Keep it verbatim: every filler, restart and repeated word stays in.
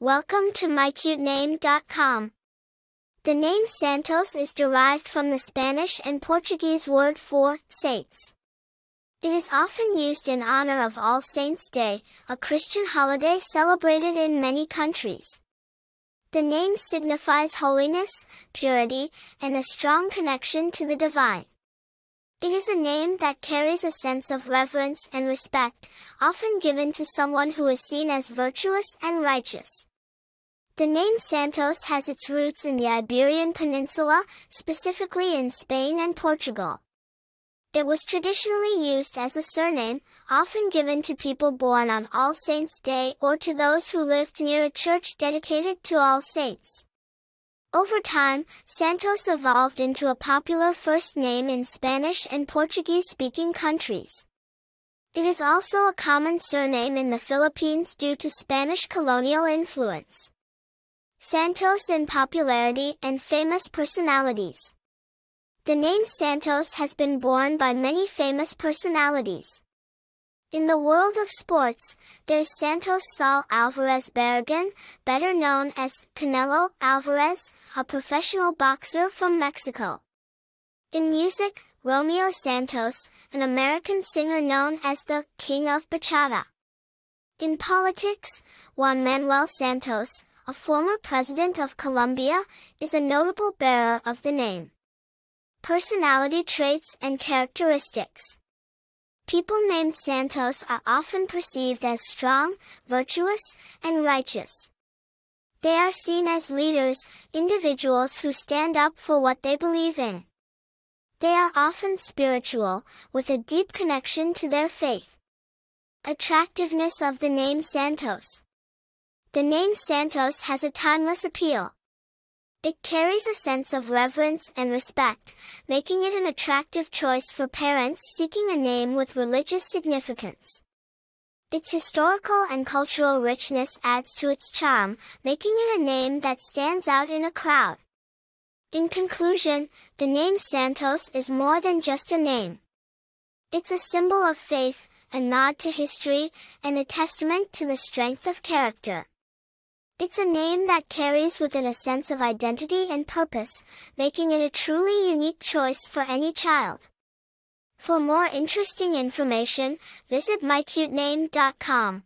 Welcome to my cute name dot com. The name Santos is derived from the Spanish and Portuguese word for saints. It is often used in honor of All Saints' Day, a Christian holiday celebrated in many countries. The name signifies holiness, purity, and a strong connection to the divine. It is a name that carries a sense of reverence and respect, often given to someone who is seen as virtuous and righteous. The name Santos has its roots in the Iberian Peninsula, specifically in Spain and Portugal. It was traditionally used as a surname, often given to people born on All Saints' Day or to those who lived near a church dedicated to All Saints. Over time, Santos evolved into a popular first name in Spanish and Portuguese-speaking countries. It is also a common surname in the Philippines due to Spanish colonial influence. Santos in popularity and famous personalities. The name Santos has been borne by many famous personalities. In the world of sports, there's Santos Saul Alvarez Bergen, better known as Canelo Alvarez, a professional boxer from Mexico. In music, Romeo Santos, an American singer known as the King of Bachata. In politics, Juan Manuel Santos, a former president of Colombia, is a notable bearer of the name. Personality traits and characteristics. People named Santos are often perceived as strong, virtuous, and righteous. They are seen as leaders, individuals who stand up for what they believe in. They are often spiritual, with a deep connection to their faith. Attractiveness of the name Santos. The name Santos has a timeless appeal. It carries a sense of reverence and respect, making it an attractive choice for parents seeking a name with religious significance. Its historical and cultural richness adds to its charm, making it a name that stands out in a crowd. In conclusion, the name Santos is more than just a name. It's a symbol of faith, a nod to history, and a testament to the strength of character. It's a name that carries with it a sense of identity and purpose, making it a truly unique choice for any child. For more interesting information, visit my cute name dot com.